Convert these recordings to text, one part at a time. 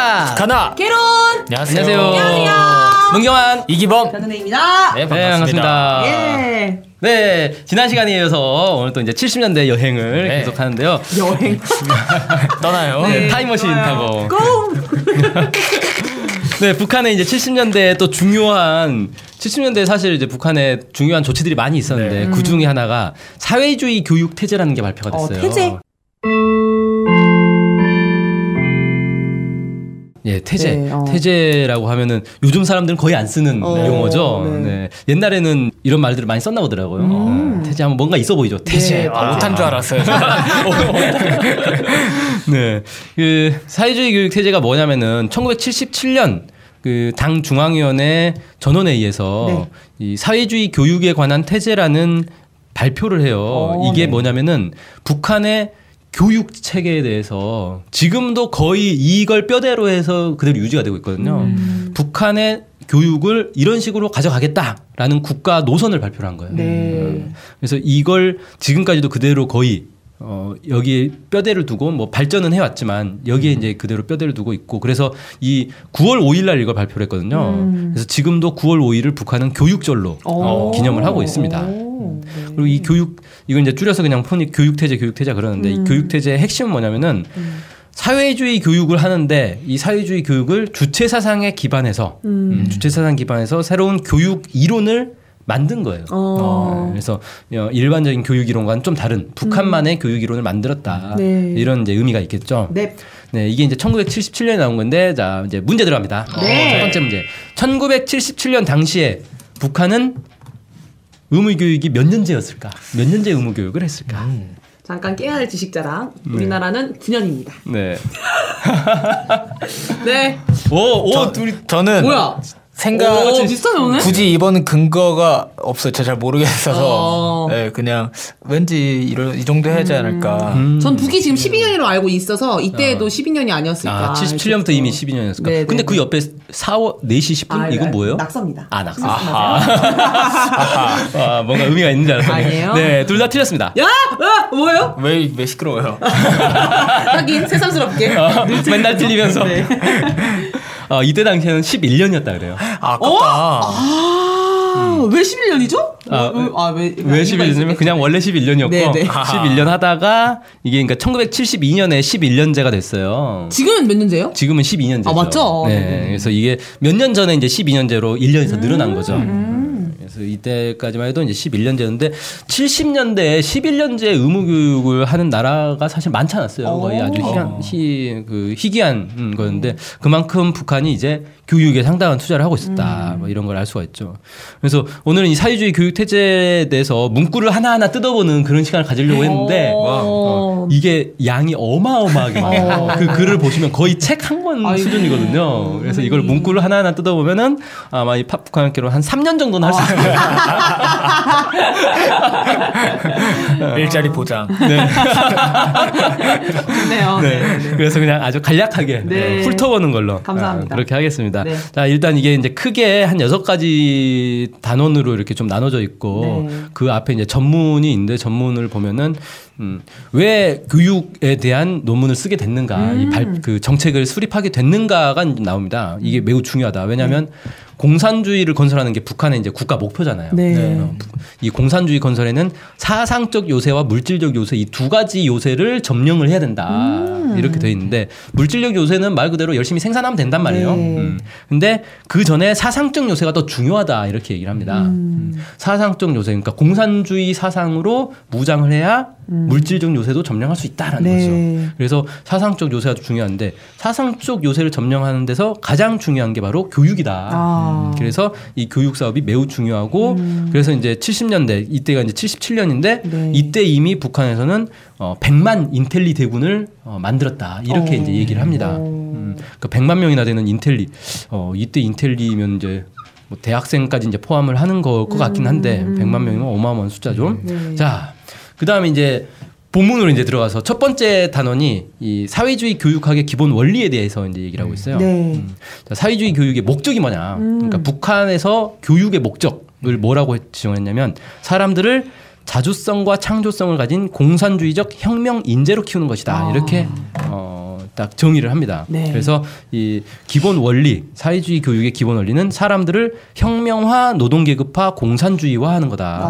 자, 가나 개론. 안녕하세요. 안녕하세요. 문경환, 이기범, 변은혜입니다. 네, 반갑습니다. 예. 네, 지난 시간에 이어서 오늘 또 이제 70년대 여행을 네. 계속 하는데요. 여행 떠나요. 네, 타임머신 타고. 고! 네, 북한에 이제 70년대에 또 중요한 70년대에 사실 이제 북한에 중요한 조치들이 많이 있었는데 네. 그 중에 하나가 사회주의 교육 태제라는 게 발표가 됐어요. 태제. 예, 태제. 네, 태제라고 하면은 요즘 사람들은 거의 안 쓰는 용어죠. 네. 네. 옛날에는 이런 말들을 많이 썼나 보더라고요. 태제 하면 뭔가 있어 보이죠. 태제. 네, 아, 못한 줄 알았어요. 네. 그 사회주의 교육 태제가 뭐냐면은 1977년 그 당 중앙위원회 전원에 의해서 네. 이 사회주의 교육에 관한 태제라는 발표를 해요. 이게 네. 뭐냐면은 북한의 교육 체계에 대해서 지금도 거의 이걸 뼈대로 해서 그대로 유지가 되고 있거든요. 북한의 교육을 이런 식으로 가져가겠다라는 국가 노선을 발표를 한 거예요. 네. 그래서 이걸 지금까지도 그대로 거의 여기에 뼈대를 두고 뭐 발전은 해왔지만 여기에 이제 그대로 뼈대를 두고 있고 그래서 이 9월 5일 날 이걸 발표를 했거든요. 그래서 지금도 9월 5일을 북한은 교육절로 기념을 하고 있습니다. 그리고 이 교육, 이걸 이제 줄여서 그냥 폰이 교육태제, 교육태제 그러는데 이 교육태제의 핵심은 뭐냐면은 사회주의 교육을 하는데 이 사회주의 교육을 주체사상에 기반해서 주체사상 기반해서 새로운 교육 이론을 만든 거예요. 그래서 일반적인 교육 이론과는 좀 다른 북한만의 교육 이론을 만들었다. 네. 이런 이제 의미가 있겠죠. 네. 네, 이게 이제 1977년에 나온 건데 자, 이제 문제 들어갑니다. 네. 첫 번째 문제. 1977년 당시에 북한은 의무교육이 몇 년제였을까? 몇 년제 의무교육을 했을까? 잠깐 깨야 할 지식자랑 우리나라는 9년입니다. 네. 네. 오, 둘이 저는 뭐야? 생각 굳이 이번 근거가 없어요. 제가 잘 모르겠어서 네, 그냥 왠지 이 정도 해야지 않을까. 전 북이 지금 12년으로 알고 있어서 이때도 12년이 아니었을까. 아, 77년부터 이미 12년이었을까. 네네. 근데 그 옆에 4월 4시 10분 이건 뭐예요? 낙서입니다. 아, 낙서. 아, 뭔가 의미가 있는 줄 알았어요. 아니에요? 네, 둘 다 틀렸습니다. 야, 뭐예요? 왜 시끄러워요? 하긴 새삼스럽게. 맨날 틀리면서. 네. 이때 당시에는 11년이었다 그래요. 아, 아깝다. 왜 11년이죠? 왜 11년이냐면 그냥 원래 11년이었고 네네. 11년 하다가 이게 그러니까 1972년에 11년제가 됐어요. 지금은 몇 년제예요? 지금은 12년제죠. 아, 맞죠. 네. 그래서 이게 몇 년 전에 이제 12년제로 1년이 더 늘어난 거죠. 그래서 이때까지만 해도 이제 11년제였는데 70년대에 11년제 의무 교육을 하는 나라가 사실 많지 않았어요. 거의 아주 희귀한 거였는데 그만큼 북한이 이제 교육에 상당한 투자를 하고 있었다. 뭐 이런 걸 알 수가 있죠. 그래서 오늘은 이 사회주의 교육 태제에 대해서 문구를 하나하나 뜯어보는 그런 시간을 가지려고 했는데 이게 양이 어마어마하게 그 글을 보시면 거의 책 한 권 수준이거든요. 그래서 이걸 문구를 하나하나 뜯어보면은 아마 이 팝북한께로 한 3년 정도는 할 수 있어요. 일자리 보장. 네. 좋네요. 네. 그래서 그냥 아주 간략하게 네. 훑어보는 걸로 감사합니다. 그렇게 하겠습니다. 네. 자, 일단 이게 이제 크게 한 6가지 단원으로 이렇게 좀 나눠져 있고 네. 그 앞에 이제 전문이 있는데 전문을 보면은 왜 교육에 대한 논문을 쓰게 됐는가, 그 정책을 수립하게 됐는가가 나옵니다. 이게 매우 중요하다. 왜냐하면 공산주의를 건설하는 게 북한의 이제 국가 목표잖아요. 네. 네. 이 공산주의 건설에는 사상적 요새와 물질적 요새 이 두 가지 요새를 점령을 해야 된다. 이렇게 돼 있는데 물질적 요새는 말 그대로 열심히 생산하면 된단 말이에요. 네. 근데 그 전에 사상적 요새가 더 중요하다 이렇게 얘기를 합니다. 사상적 요새, 그러니까 공산주의 사상으로 무장을 해야 물질적 요새도 점령할 수 있다라는 네. 거죠. 그래서 사상적 요새가 중요한데 사상적 요새를 점령하는 데서 가장 중요한 게 바로 교육이다. 그래서 이 교육 사업이 매우 중요하고 그래서 이제 70년대 이때가 이제 77년인데 네. 이때 이미 북한에서는 100만 인텔리 대군을 만들었다 이렇게 이제 얘기를 합니다. 그러니까 100만 명이나 되는 인텔리 이때 인텔리면 이제 뭐 대학생까지 이제 포함을 하는 것 같긴 한데 100만 명이면 어마어마한 숫자죠. 네. 자. 그 다음에 이제 본문으로 이제 들어가서 첫 번째 단원이 이 사회주의 교육학의 기본 원리에 대해서 이제 얘기를 하고 있어요. 네. 자, 사회주의 교육의 목적이 뭐냐. 그러니까 북한에서 교육의 목적을 뭐라고 지정했냐면 사람들을 자주성과 창조성을 가진 공산주의적 혁명 인재로 키우는 것이다. 이렇게 딱 정의를 합니다. 네. 그래서 이 기본 원리, 사회주의 교육의 기본 원리는 사람들을 혁명화, 노동계급화, 공산주의화하는 거다.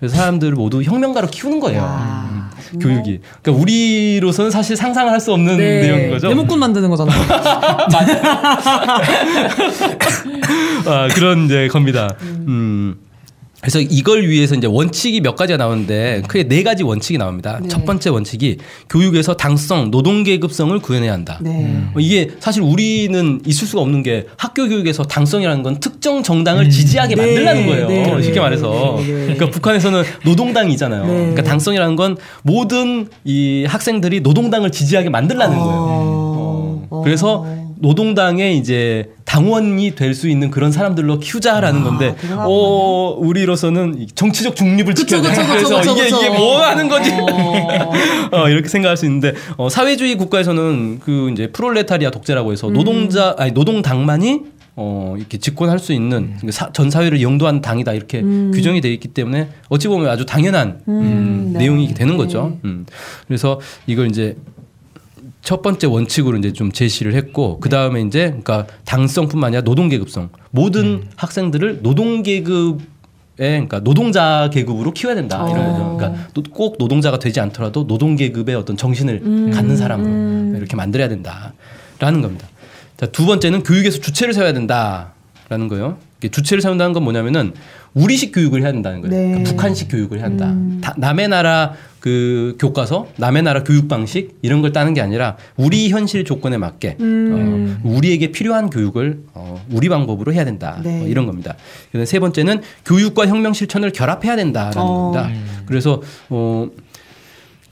그래서 사람들을 모두 혁명가로 키우는 거예요. 와, 교육이. 그러니까 우리로서는 사실 상상을 할 수 없는 네. 내용인 거죠. 레모꾼 만드는 거잖아. 아, 그런 이제 겁니다. 그래서 이걸 위해서 이제 원칙이 몇 가지가 나오는데 크게 네 가지 원칙이 나옵니다. 네. 첫 번째 원칙이 교육에서 당성, 노동계급성을 구현해야 한다. 네. 이게 사실 우리는 있을 수가 없는 게 학교 교육에서 당성이라는 건 특정 정당을 지지하게 만들라는 거예요. 네. 네. 쉽게 말해서. 네. 그러니까 북한에서는 노동당이잖아요. 네. 그러니까 당성이라는 건 모든 이 학생들이 노동당을 지지하게 만들라는 거예요. 그래서 노동당의 이제 당원이 될 수 있는 그런 사람들로 키우자라는 건데, 우리로서는 정치적 중립을 지켜야 돼. 그래서 이게 뭐 하는 거지? 이렇게 생각할 수 있는데, 사회주의 국가에서는 그 이제 프롤레타리아 독재라고 해서 노동당만이 이렇게 집권할 수 있는 전 사회를 영도한 당이다 이렇게 규정이 되어 있기 때문에 어찌 보면 아주 당연한 네. 내용이 되는 거죠. 그래서 이걸 이제 첫 번째 원칙으로 이제 좀 제시를 했고, 그 다음에 이제, 그러니까 당성뿐만 아니라 노동계급성. 모든 학생들을 노동계급에, 그러니까 노동자 계급으로 키워야 된다. 이런 거죠. 그러니까 꼭 노동자가 되지 않더라도 노동계급의 어떤 정신을 갖는 사람으로 이렇게 만들어야 된다. 라는 겁니다. 자, 두 번째는 교육에서 주체를 세워야 된다. 라는 거예요. 주체를 세운다는 건 뭐냐면은 우리식 교육을 해야 된다는 거예요. 네. 그러니까 북한식 교육을 해야 한다. 남의 나라 그 교과서, 남의 나라 교육 방식 이런 걸 따는 게 아니라 우리 현실 조건에 맞게 우리에게 필요한 교육을 우리 방법으로 해야 된다. 네. 이런 겁니다. 그다음에 세 번째는 교육과 혁명 실천을 결합해야 된다라는 겁니다. 그래서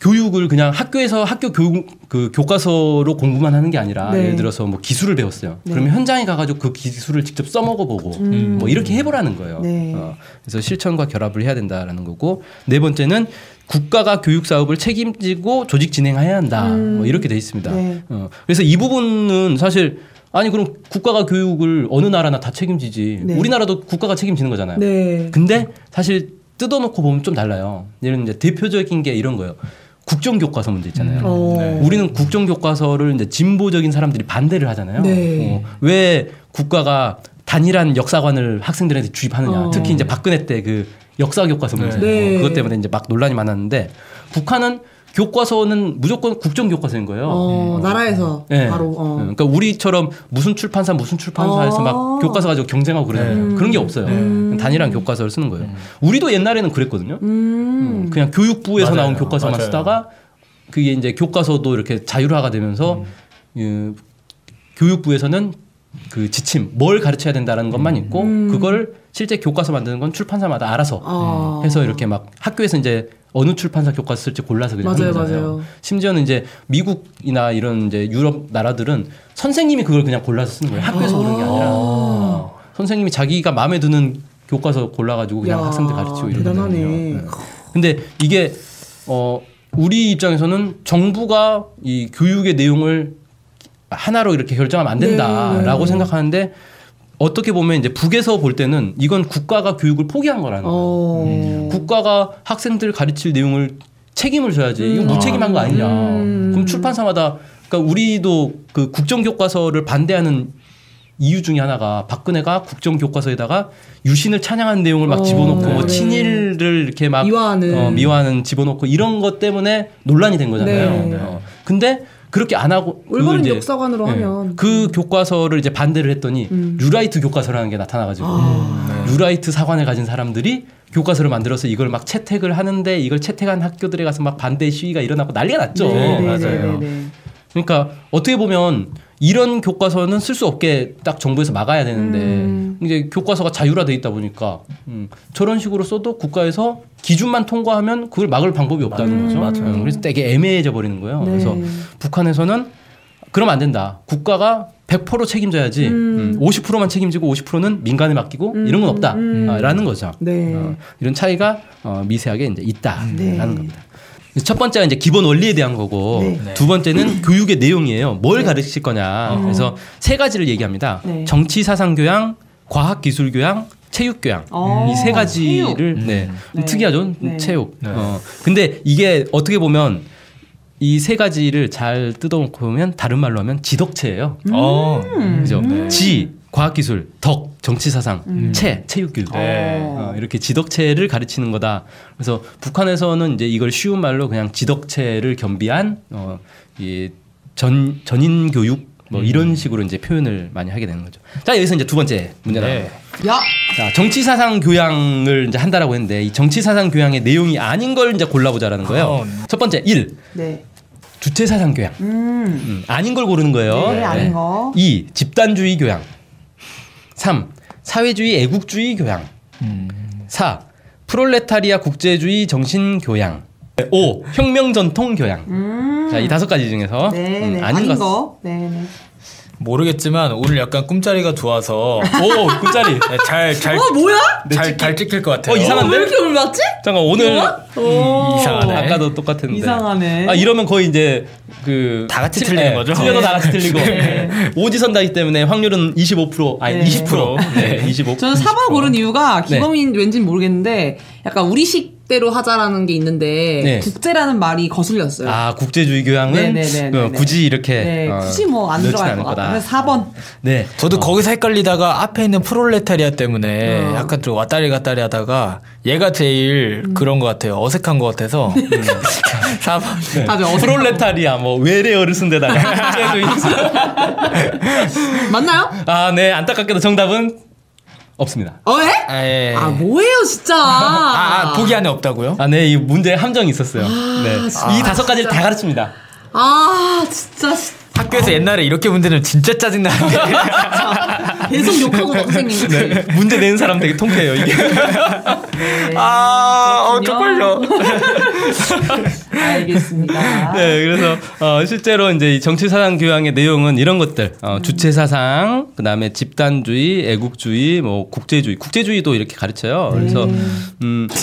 교육을 그냥 학교에서 학교 그 교과서로 공부만 하는 게 아니라 네. 예를 들어서 뭐 기술을 배웠어요. 네. 그러면 현장에 가가지고 그 기술을 직접 써먹어보고 뭐 이렇게 해보라는 거예요. 네. 그래서 실천과 결합을 해야 된다라는 거고, 네 번째는 국가가 교육 사업을 책임지고 조직 진행해야 한다. 뭐 이렇게 돼 있습니다. 네. 그래서 이 부분은 사실 아니 그럼 국가가 교육을 어느 나라나 다 책임지지. 네. 우리나라도 국가가 책임지는 거잖아요. 네. 근데 사실 뜯어놓고 보면 좀 달라요. 예를 이제 대표적인 게 이런 거예요. 국정교과서 문제 있잖아요. 네. 우리는 국정교과서를 이제 진보적인 사람들이 반대를 하잖아요. 네. 왜 국가가 단일한 역사관을 학생들한테 주입하느냐. 특히 이제 박근혜 때 그 역사교과서 문제. 네. 그것 때문에 이제 막 논란이 많았는데, 북한은 교과서는 무조건 국정교과서인 거예요. 나라에서 네. 바로. 그러니까 우리처럼 무슨 출판사 무슨 출판사에서 막 교과서 가지고 경쟁하고 그러잖아요. 그런 게 없어요. 단일한 교과서를 쓰는 거예요. 우리도 옛날에는 그랬거든요. 그냥 교육부에서 맞아요. 나온 교과서만 맞아요. 쓰다가 그게 이제 교과서도 이렇게 자율화가 되면서 교육부에서는 그 지침, 뭘 가르쳐야 된다는 것만 있고 그걸 실제 교과서 만드는 건 출판사마다 알아서 해서 이렇게 막 학교에서 이제 어느 출판사 교과서 쓸지 골라서 그냥 하는 거잖아요. 심지어는 이제 미국이나 이런 이제 유럽 나라들은 선생님이 그걸 그냥 골라서 쓰는 거예요. 학교에서 보는 게 아니라 선생님이 자기가 마음에 드는 교과서 골라가지고 그냥 학생들 가르치고 이러거든요. 네. 근데 이게 우리 입장에서는 정부가 이 교육의 내용을 하나로 이렇게 결정하면 안 된다라고 네. 생각하는데, 어떻게 보면 이제 북에서 볼 때는 이건 국가가 교육을 포기한 거라는 거예요. 국가가 학생들 가르칠 내용을 책임을 져야지. 이건 무책임한 거 아니냐. 그럼 출판사마다, 그러니까 우리도 그 국정교과서를 반대하는 이유 중에 하나가 박근혜가 국정교과서에다가 유신을 찬양하는 내용을 막 집어넣고 네. 뭐 친일을 이렇게 막 미화하는 집어넣고 이런 것 때문에 논란이 된 거잖아요. 네. 근데 그렇게 안 하고 올바른 역사관으로 하면 그 교과서를 이제 반대를 했더니 뉴라이트 교과서라는 게 나타나가지고 뉴라이트 사관을 가진 사람들이 교과서를 만들어서 이걸 막 채택을 하는데, 이걸 채택한 학교들에 가서 막 반대 시위가 일어나고 난리가 났죠. 네, 맞아요. 네. 그러니까 어떻게 보면 이런 교과서는 쓸 수 없게 딱 정부에서 막아야 되는데 이제 교과서가 자율화돼 있다 보니까 저런 식으로 써도 국가에서 기준만 통과하면 그걸 막을 방법이 없다는 거죠. 맞아요. 그래서 되게 애매해져 버리는 거예요. 네. 그래서 북한에서는 그러면 안 된다. 국가가 100% 책임져야지 50%만 책임지고 50%는 민간에 맡기고 이런 건 없다. 라는 거죠. 네. 이런 차이가 미세하게 이제 있다라는 네. 겁니다. 첫 번째가 이제 기본 원리에 대한 거고, 네. 두 번째는 교육의 내용이에요. 뭘 네. 가르칠 거냐. 그래서 세 가지를 얘기합니다. 네. 정치 사상 교양, 과학 기술 교양, 체육 교양. 이 세 가지를, 체육. 네. 네. 특이하죠? 네. 체육. 네. 근데 이게 어떻게 보면 이 세 가지를 잘 뜯어놓고 보면 다른 말로 하면 지덕체예요. 그죠? 네. 지, 과학기술, 덕, 정치사상, 체, 체육교육. 네. 이렇게 지덕체를 가르치는 거다. 그래서 북한에서는 이제 이걸 쉬운 말로 그냥 지덕체를 겸비한 이 전인교육 뭐 이런 식으로 이제 표현을 많이 하게 되는 거죠. 자, 여기서 이제 두 번째 문제 나와요. 네. 자, 정치사상 교양을 이제 한다라고 했는데 이 정치사상 교양의 내용이 아닌 걸 이제 골라보자라는 거예요. 첫 번째 1. 네. 주체사상 교양. 아닌 걸 고르는 거예요. 네, 아닌 거. 2. 집단주의 교양. 3. 사회주의 애국주의 교양. 4. 프롤레타리아 국제주의 정신 교양. 5. 혁명 전통 교양. 자, 이 다섯 가지 중에서 아닌 거. 네네. 모르겠지만 오늘 약간 꿈자리가 좋아서 오 꿈자리 잘 뭐야? 잘 찍힐 것 같아요. 이상한데? 왜 이렇게 오늘 맞지? 잠깐 오늘 이상하네. 아까도 똑같은데 이상하네. 아 이러면 거의 이제 그 다 같이 틀리는 거죠? 틀려도 다 같이 틀리고 오지선다기 때문에 확률은 25% 아니 20% 25%. 저는 4번 고른 이유가 기범인 왠지는 모르겠는데 약간 우리식 대로 하자라는 게 있는데 국제라는 말이 거슬렸어요. 아 국제주의 교양은 굳이 이렇게 굳이 뭐 안 들어갈 것 같아요. 4번. 네. 저도 거기서 헷갈리다가 앞에 있는 프롤레타리아 때문에 약간 좀 왔다리 갔다리 하다가 얘가 제일 그런 것 같아요. 어색한 것 같아서 4번. 네. 프롤레타리아 뭐 외래어를 쓴 데다가 국제주의 맞나요? 아 네 안타깝게도 정답은 없습니다. 예. 아 뭐예요 진짜. 보기 안에 없다고요? 아 네 이 문제에 함정이 있었어요. 이 다섯 가지를 다 가르칩니다. 아 진짜. 학교에서 옛날에 이렇게 문제 내면 진짜 짜증나는데 계속 욕하고 막 선생님한테 문제 내는 사람 되게 통쾌해요 이게. 쪽팔려. 알겠습니다. 네, 그래서 실제로 이제 정치사상 교양의 내용은 이런 것들 주체사상, 그다음에 집단주의, 애국주의, 뭐 국제주의도 이렇게 가르쳐요. 그래서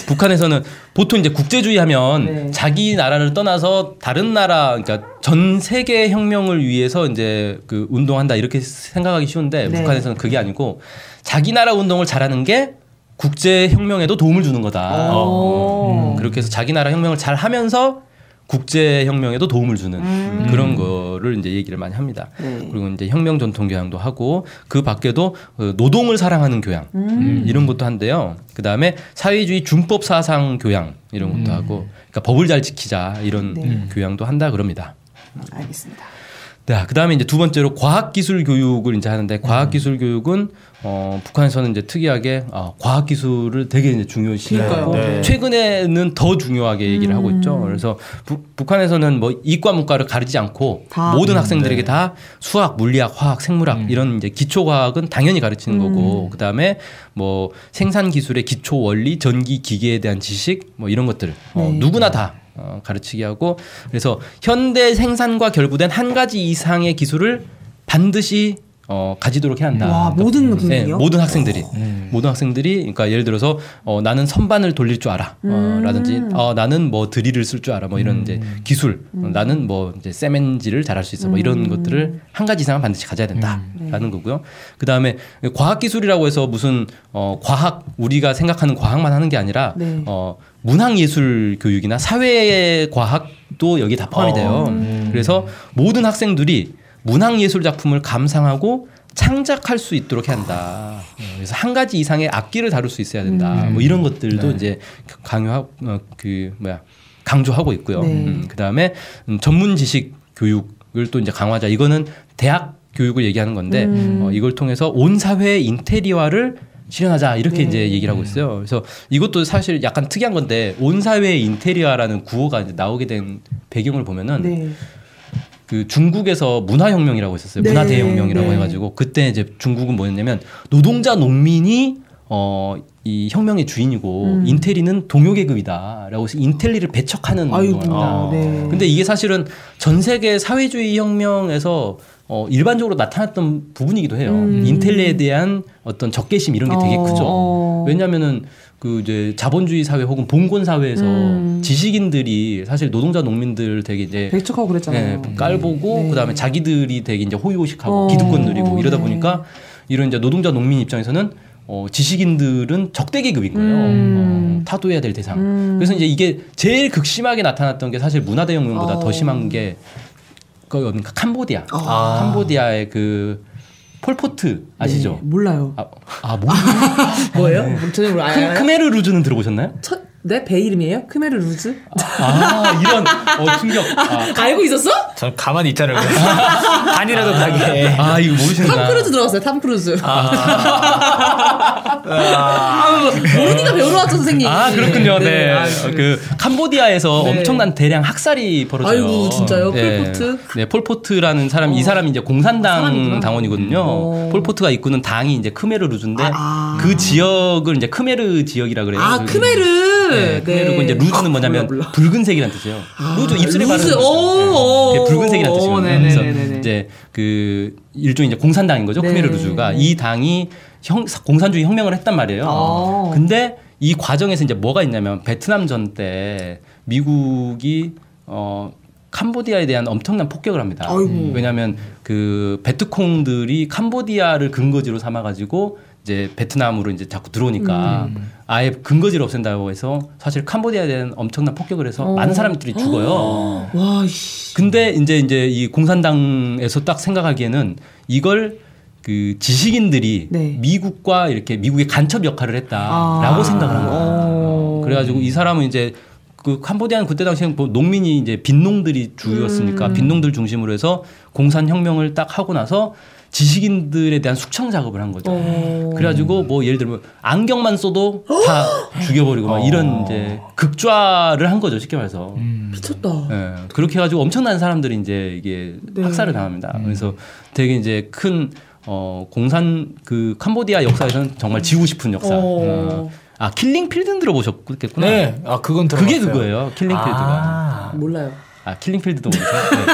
북한에서는 보통 이제 국제주의 하면 자기 나라를 떠나서 다른 나라, 그러니까 전 세계 혁명을 위해서 이제 그 운동한다 이렇게 생각하기 쉬운데 북한에서는 그게 아니고 자기 나라 운동을 잘하는 게 국제 혁명에도 도움을 주는 거다. 그렇게 해서 자기 나라 혁명을 잘 하면서 국제 혁명에도 도움을 주는 그런 거를 이제 얘기를 많이 합니다. 그리고 이제 혁명 전통 교양도 하고 그 밖에도 노동을 사랑하는 교양 이런 것도 한대요. 그 다음에 사회주의 준법 사상 교양 이런 것도 하고, 그러니까 법을 잘 지키자 이런 교양도 한다 그럽니다. 알겠습니다. 네, 그 다음에 이제 두 번째로 과학기술 교육을 이제 하는데 과학기술 교육은 북한에서는 이제 특이하게 과학기술을 되게 이제 중요시하고 최근에는 더 중요하게 얘기를 하고 있죠. 그래서 북한에서는 뭐 이과 문과를 가리지 않고 다, 모든 학생들에게 다 수학, 물리학, 화학, 생물학 이런 이제 기초과학은 당연히 가르치는 거고, 그 다음에 뭐 생산기술의 기초 원리, 전기, 기계에 대한 지식 뭐 이런 것들 누구나 다 가르치게 하고, 그래서 현대 생산과 결부된 한 가지 이상의 기술을 반드시 가지도록 해야 한다. 와, 모든 분들이요? 모든 학생들이. 모든 학생들이, 그러니까 예를 들어서 나는 선반을 돌릴 줄 알아. 라든지 나는 뭐 드릴을 쓸 줄 알아. 뭐 이런 이제 기술. 나는 뭐 이제 세면질을 잘할 수 있어. 뭐 이런 것들을 한 가지 이상은 반드시 가져야 된다. 라는 거고요. 그다음에 과학 기술이라고 해서 무슨 과학 우리가 생각하는 과학만 하는 게 아니라 문학예술 교육이나 사회과학도 여기 다 포함이 돼요. 그래서 모든 학생들이 문학예술 작품을 감상하고 창작할 수 있도록 해야 한다. 그래서 한 가지 이상의 악기를 다룰 수 있어야 된다. 뭐 이런 것들도 이제 강조하고 있고요. 그 다음에 전문 지식 교육을 또 이제 강화하자. 이거는 대학 교육을 얘기하는 건데 이걸 통해서 온 사회의 인테리어를 실현하자 이렇게 이제 얘기를 하고 있어요. 그래서 이것도 사실 약간 특이한 건데 온 사회의 인테리어라는 구호가 이제 나오게 된 배경을 보면은 그 중국에서 문화혁명이라고 했었어요. 문화대혁명이라고 해가지고 그때 이제 중국은 뭐였냐면 노동자 농민이 이 혁명의 주인이고 인텔리는 동요계급이다라고 해서 인텔리를 배척하는 운동이다. 근데 이게 사실은 전 세계 사회주의 혁명에서 일반적으로 나타났던 부분이기도 해요. 인텔리에 대한 어떤 적개심 이런 게 되게 크죠. 왜냐하면은 그 이제 자본주의 사회 혹은 봉건 사회에서 지식인들이 사실 노동자 농민들 되게 이제 배척하고 그랬잖아요. 깔보고 그다음에 자기들이 되게 이제 호의호식하고 기득권 누리고 이러다 보니까 이런 이제 노동자 농민 입장에서는 지식인들은 적대계급인 거예요. 타도해야 될 대상. 그래서 이제 이게 제일 극심하게 나타났던 게 사실 문화대혁명보다 더 심한 게 거기 캄보디아. 아. 캄보디아의 그 폴 포트 아시죠? 네, 몰라요. 뭐예요? 크메르 루즈는 들어보셨나요? 네? 배 이름이에요? 크메르 루즈? 이런 충격. 알고 있었어? 저 가만히 있잖아요. 간이라도 가게. 이거 모르시는구나. 탐 크루즈 들어갔어요. 탐 크루즈. 모르니까 배우러 왔죠, 선생님. 그렇군요. 네. 그 캄보디아에서 엄청난 대량 학살이 벌어져요. 아이고, 진짜요? 폴 포트? 네, 폴 포트라는 사람, 이 사람이 이제 공산당 당원이거든요. 폴 포트가 이끄는 당이 이제 크메르 루즈인데 그 지역을 이제 크메르 지역이라 그래요. 크메르. 네, 크메르고 이제 루즈는 뭐냐면 붉은색이란 뜻이에요. 루즈 입술이 바른 붉은색이란 뜻이거든요. 그래서 이제 그 일종의 이제 공산당인 거죠. 크메르 루즈가 이 당이 공산주의 혁명을 했단 말이에요. 근데 이 과정에서 이제 뭐가 있냐면 베트남 전 때 미국이 캄보디아에 대한 엄청난 폭격을 합니다. 왜냐하면 그 베트콩들이 캄보디아를 근거지로 삼아가지고 이제 베트남으로 이제 자꾸 들어오니까 아예 근거지를 없앤다고 해서 사실 캄보디아에 대한 엄청난 폭격을 해서 많은 사람들이 죽어요. 근데 이제 이 공산당에서 딱 생각하기에는 이걸 그 지식인들이 미국과 이렇게 미국의 간첩 역할을 했다라고 생각을 한 거예요. 그래가지고 이 사람은 이제 그 캄보디아는 그때 당시에는 농민이 이제 빈농들이 주였으니까 빈농들 중심으로 해서 공산혁명을 딱 하고 나서 지식인들에 대한 숙청 작업을 한 거죠. 그래가지고 뭐 예를 들면 안경만 써도 다 죽여버리고 막 이런 이제 극좌를 한 거죠, 쉽게 말해서. 미쳤다. 네, 그렇게 해가지고 엄청난 사람들이 이제 이게 학살을 당합니다. 그래서 되게 이제 큰 그 캄보디아 역사에서는 정말 지우고 싶은 역사. 킬링 필드는 들어보셨겠구나. 네, 그건 들어봤어요. 그게 그거예요, 킬링 필드가. 몰라요. 킬링 필드도 모르세요? 네.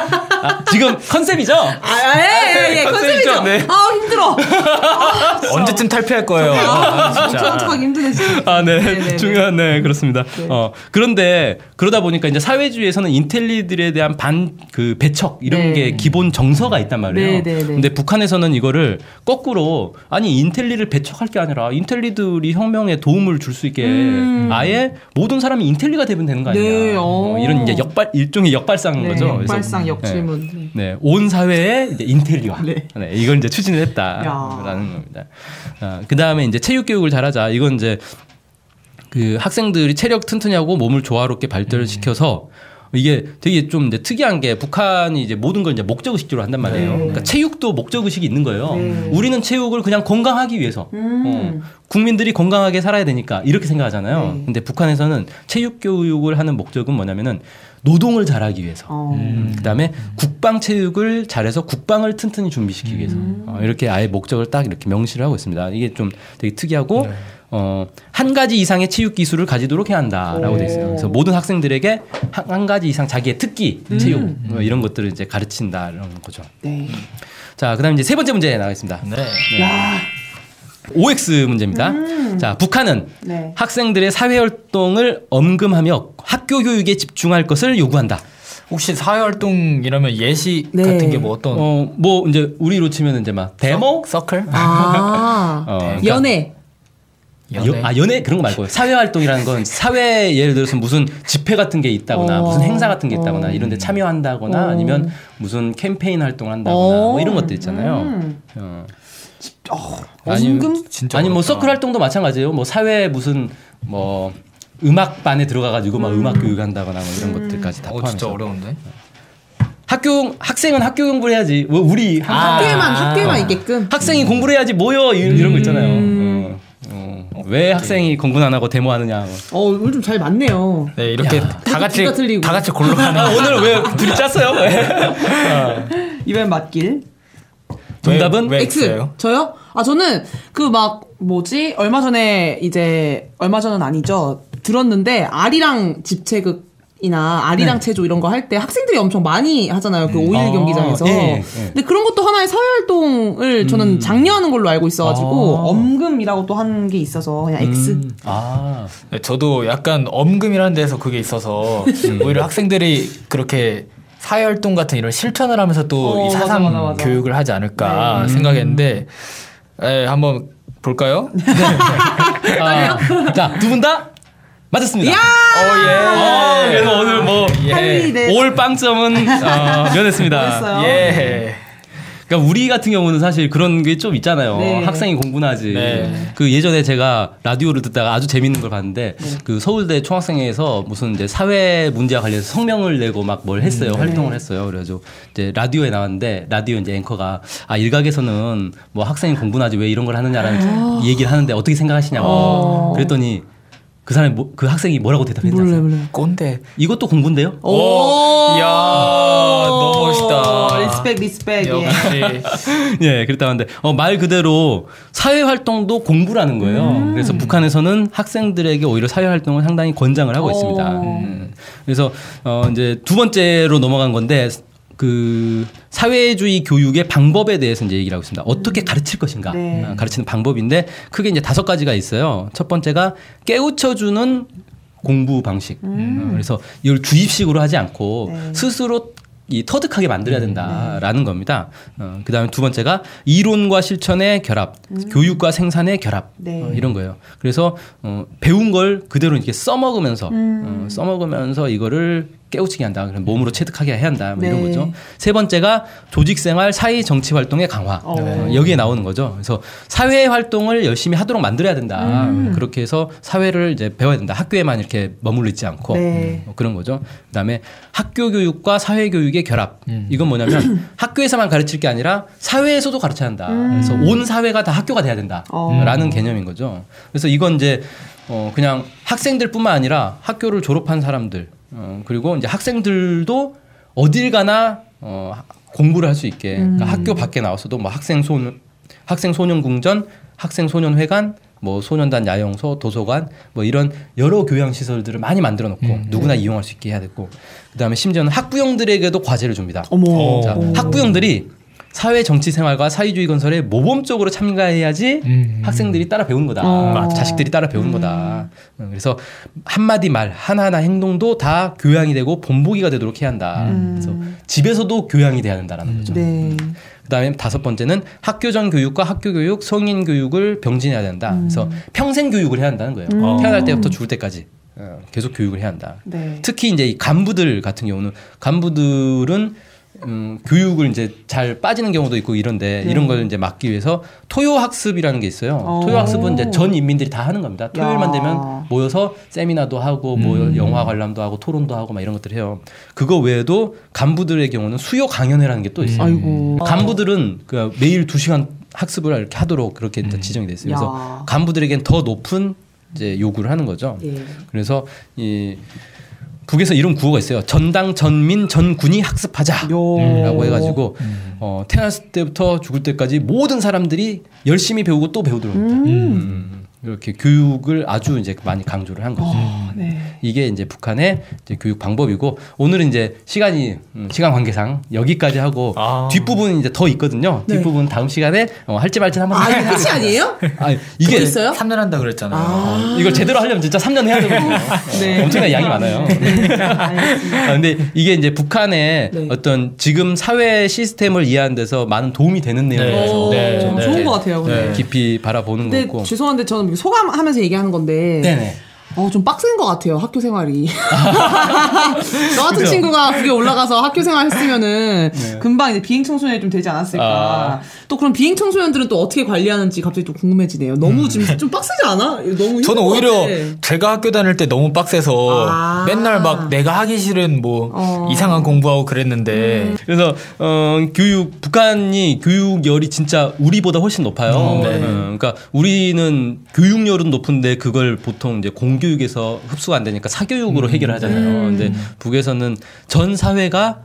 지금 컨셉이죠? 예, 컨셉이죠. 네. 힘들어. 언제쯤 탈피할 거예요. 진짜. 어떡하기 힘드네. 중요한, 그렇습니다. 네. 그런데 그러다 보니까 이제 사회주의에서는 인텔리들에 대한 배척, 이런 게 기본 정서가 있단 말이에요. 근데 북한에서는 이거를 거꾸로, 아니, 인텔리를 배척할 게 아니라 인텔리들이 혁명에 도움을 줄 수 있게 아예 모든 사람이 인텔리가 되면 되는 거 아니냐. 이런 이제 일종의 역발상인 거죠. 역발상, 역주의. 온 사회의 이제 인텔리와 이걸 이제 추진을 했다라는 겁니다. 그 다음에 이제 체육 교육을 잘하자. 이건 이제 그 학생들이 체력 튼튼히 하고 몸을 조화롭게 발달시켜서 이게 되게 좀 이제 특이한 게 북한이 이제 모든 걸 이제 목적의식적으로 한단 말이에요. 그러니까 체육도 목적의식이 있는 거예요. 우리는 체육을 그냥 건강하기 위해서 국민들이 건강하게 살아야 되니까 이렇게 생각하잖아요. 근데 북한에서는 체육 교육을 하는 목적은 뭐냐면은 노동을 잘하기 위해서, 그다음에 국방 체육을 잘해서 국방을 튼튼히 준비시키기 위해서 이렇게 아예 목적을 딱 이렇게 명시를 하고 있습니다. 이게 좀 되게 특이하고 한 가지 이상의 체육 기술을 가지도록 해야 한다라고 돼 있어요. 그래서 모든 학생들에게 한 가지 이상 자기의 특기 체육 이런 것들을 이제 가르친다 이런 거죠. 자, 그다음 이제 세 번째 문제 나가겠습니다. OX 문제입니다. 자, 북한은 학생들의 사회활동을 엄금하며 학교 교육에 집중할 것을 요구한다. 혹시 사회활동이라면 예시 같은 게 뭐 어떤? 뭐 이제 우리로 치면 이제 막 데모, 서클, 그러니까 연애. 연애 그런 거 말고요. 사회활동이라는 건 예를 들어서 무슨 집회 같은 게 있다거나 무슨 행사 같은 게 있다거나 이런 데 참여한다거나 아니면 무슨 캠페인 활동을 한다거나 뭐 이런 것들 있잖아요. 아니 뭐 서클 활동도 마찬가지예요. 뭐 사회 무슨 뭐 음악반에 들어가가지고 막 음악 교육한다거나 뭐 이런 것들까지 다 포함해서. 진짜 어려운데. 학생은 학교 공부를 해야지. 뭐 우리 학교에만 있게끔. 학생이 공부를 해야지 뭐요 이런 거 있잖아요. 왜 학생이 공부 안 하고 데모하느냐. 오늘 좀 잘 맞네요. 네, 이렇게 다 같이 골로 가는. 오늘 왜 둘이 짰어요? 이번엔 맞길. 정답은 X. 저요? 저는 그 얼마 전은 아니죠. 들었는데 아리랑 집체극이나 아리랑 체조 이런 거 할 때 학생들이 엄청 많이 하잖아요. 그 5.11 경기장에서. 근데 그런 것도 하나의 사회활동을 저는 장려하는 걸로 알고 있어가지고 엄금이라고 또 한 게 있어서 그냥 X. 네, 저도 약간 엄금이라는 데서 그게 있어서 오히려 학생들이 그렇게 사회활동 같은 이런 실천을 하면서 또 이 사상 교육을 하지 않을까 생각했는데 한번 볼까요? 네. 자, 두 분 다 맞았습니다. 예. 그래서 오늘 뭐 올 빵점은 면했습니다. 예. 그러니까 우리 같은 경우는 사실 그런 게 좀 있잖아요. 네. 학생이 공부나 하지. 네. 그 예전에 제가 라디오를 듣다가 아주 재밌는 걸 봤는데 그 서울대 총학생회에서 무슨 이제 사회 문제와 관련해서 성명을 내고 막 뭘 했어요. 활동을 했어요. 그래가지고 이제 라디오에 나왔는데 라디오 이제 앵커가 아 일각에서는 뭐 학생이 공부나 하지 왜 이런 걸 하느냐라는 얘기를 하는데 어떻게 생각하시냐고 그랬더니 그 사람이 그 학생이 뭐라고 대답했나? 몰라. 꼰대. 이것도 공부인데요? 오! 이야, 너무 멋있다. 리스펙. 역시. 예, 그랬다는데 말 그대로 사회 활동도 공부라는 거예요. 그래서 북한에서는 학생들에게 오히려 사회 활동을 상당히 권장을 하고 있습니다. 그래서 이제 두 번째로 넘어간 건데 그 사회주의 교육의 방법에 대해서 이제 얘기를 하고 있습니다. 어떻게 가르칠 것인가. 가르치는 방법인데 크게 이제 5가지가 있어요. 첫 번째가 깨우쳐주는 공부 방식. 그래서 이걸 주입식으로 하지 않고 스스로 이 터득하게 만들어야 된다라는 겁니다. 그 다음에 두 번째가 이론과 실천의 결합, 교육과 생산의 결합 이런 거예요. 그래서 배운 걸 그대로 이렇게 써먹으면서 써먹으면서 이거를 깨우치게 한다. 그럼 몸으로 체득하게 해야 한다. 뭐 이런 거죠. 세 번째가 조직생활, 사회 정치 활동의 강화. 여기에 나오는 거죠. 그래서 사회 활동을 열심히 하도록 만들어야 된다. 그렇게 해서 사회를 이제 배워야 된다. 학교에만 이렇게 머물러 있지 않고 그런 거죠. 그다음에 학교 교육과 사회 교육의 결합. 이건 뭐냐면 학교에서만 가르칠 게 아니라 사회에서도 가르쳐야 한다. 그래서 온 사회가 다 학교가 돼야 된다라는 개념인 거죠. 그래서 이건 이제 그냥 학생들뿐만 아니라 학교를 졸업한 사람들. 그리고 이제 학생들도 어딜 가나 공부를 할 수 있게 그러니까 학교 밖에 나왔어도 뭐 학생소년궁전, 학생소년회관, 뭐 소년단 야영소, 도서관 뭐 이런 여러 교양 시설들을 많이 만들어 놓고 누구나 이용할 수 있게 해야 됐고 그다음에 심지어는 학부형들에게도 과제를 줍니다. 자, 학부형들이 사회 정치 생활과 사회주의 건설에 모범적으로 참가해야지 학생들이 따라 배운 거다. 자식들이 따라 배운 거다. 그래서 한마디 말, 하나하나 행동도 다 교양이 되고 본보기가 되도록 해야 한다. 그래서 집에서도 교양이 돼야 된다라는 거죠. 그다음에 5번째는 학교 전 교육과 학교 교육, 성인 교육을 병진해야 된다. 그래서 평생 교육을 해야 한다는 거예요. 태어날 때부터 죽을 때까지. 계속 교육을 해야 한다. 특히 이제 이 간부들 같은 경우는 간부들은 교육을 이제 잘 빠지는 경우도 있고 이런데 이런 걸 이제 막기 위해서 토요학습이라는 게 있어요. 토요학습은 이제 전 인민들이 다 하는 겁니다. 토요일만 되면 모여서 세미나도 하고 뭐 영화 관람도 하고 토론도 하고 막 이런 것들 해요. 그거 외에도 간부들의 경우는 수요 강연회라는 게 또 있어요. 간부들은 그 매일 2시간 학습을 이렇게 하도록 그렇게 지정이 돼 있어요. 그래서 간부들에겐 더 높은 이제 요구를 하는 거죠. 그래서 이 북에서 이런 구호가 있어요. 전당, 전민, 전군이 학습하자라고 해가지고 태어났을 때부터 죽을 때까지 모든 사람들이 열심히 배우고 또 배우도록 합니다. 이렇게 교육을 아주 이제 많이 강조를 한 거죠. 이게 이제 북한의 이제 교육 방법이고 오늘은 이제 시간 관계상 여기까지 하고 뒷부분 이제 더 있거든요. 뒷부분 다음 시간에 할지 말지 한번. 아, 이게 끝이 아니에요? 아니, 이게 있어요? 3년 한다 그랬잖아요. 이걸 제대로 하려면 진짜 3년 해야 되거든요. 엄청난 양이 많아요. 근데 이게 이제 북한의 어떤 지금 사회 시스템을 이해하는 데서 많은 도움이 되는 내용이라서 좋은 것 같아요. 깊이 바라보는 거고. 죄송한데 저는 소감하면서 얘기하는 건데. 좀 빡센 것 같아요, 학교 생활이. 너 같은 친구가 그게 올라가서 학교 생활 했으면은 금방 이제 비행 청소년이 좀 되지 않았을까. 또 그럼 비행 청소년들은 또 어떻게 관리하는지 갑자기 또 궁금해지네요. 너무 지금 좀 빡세지 않아? 너무 저는 오히려 제가 학교 다닐 때 너무 빡세서 맨날 막 내가 하기 싫은 뭐 이상한 공부하고 그랬는데. 그래서 북한이 교육열이 진짜 우리보다 훨씬 높아요. 그러니까 우리는 교육열은 높은데 그걸 보통 이제 교육에서 흡수가 안 되니까 사교육으로 해결을 하잖아요. 근데 북에서는 전 사회가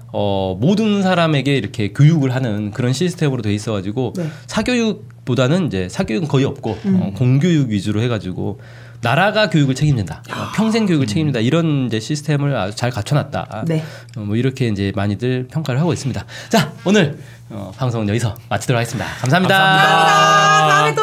모든 사람에게 이렇게 교육을 하는 그런 시스템으로 돼 있어가지고 사교육보다는 이제 사교육은 거의 없고 공교육 위주로 해가지고 나라가 교육을 책임진다, 평생 교육을 책임진다 이런 이제 시스템을 아주 잘 갖춰놨다. 뭐 이렇게 이제 많이들 평가를 하고 있습니다. 자, 오늘 방송은 여기서 마치도록 하겠습니다. 감사합니다. 다음에 또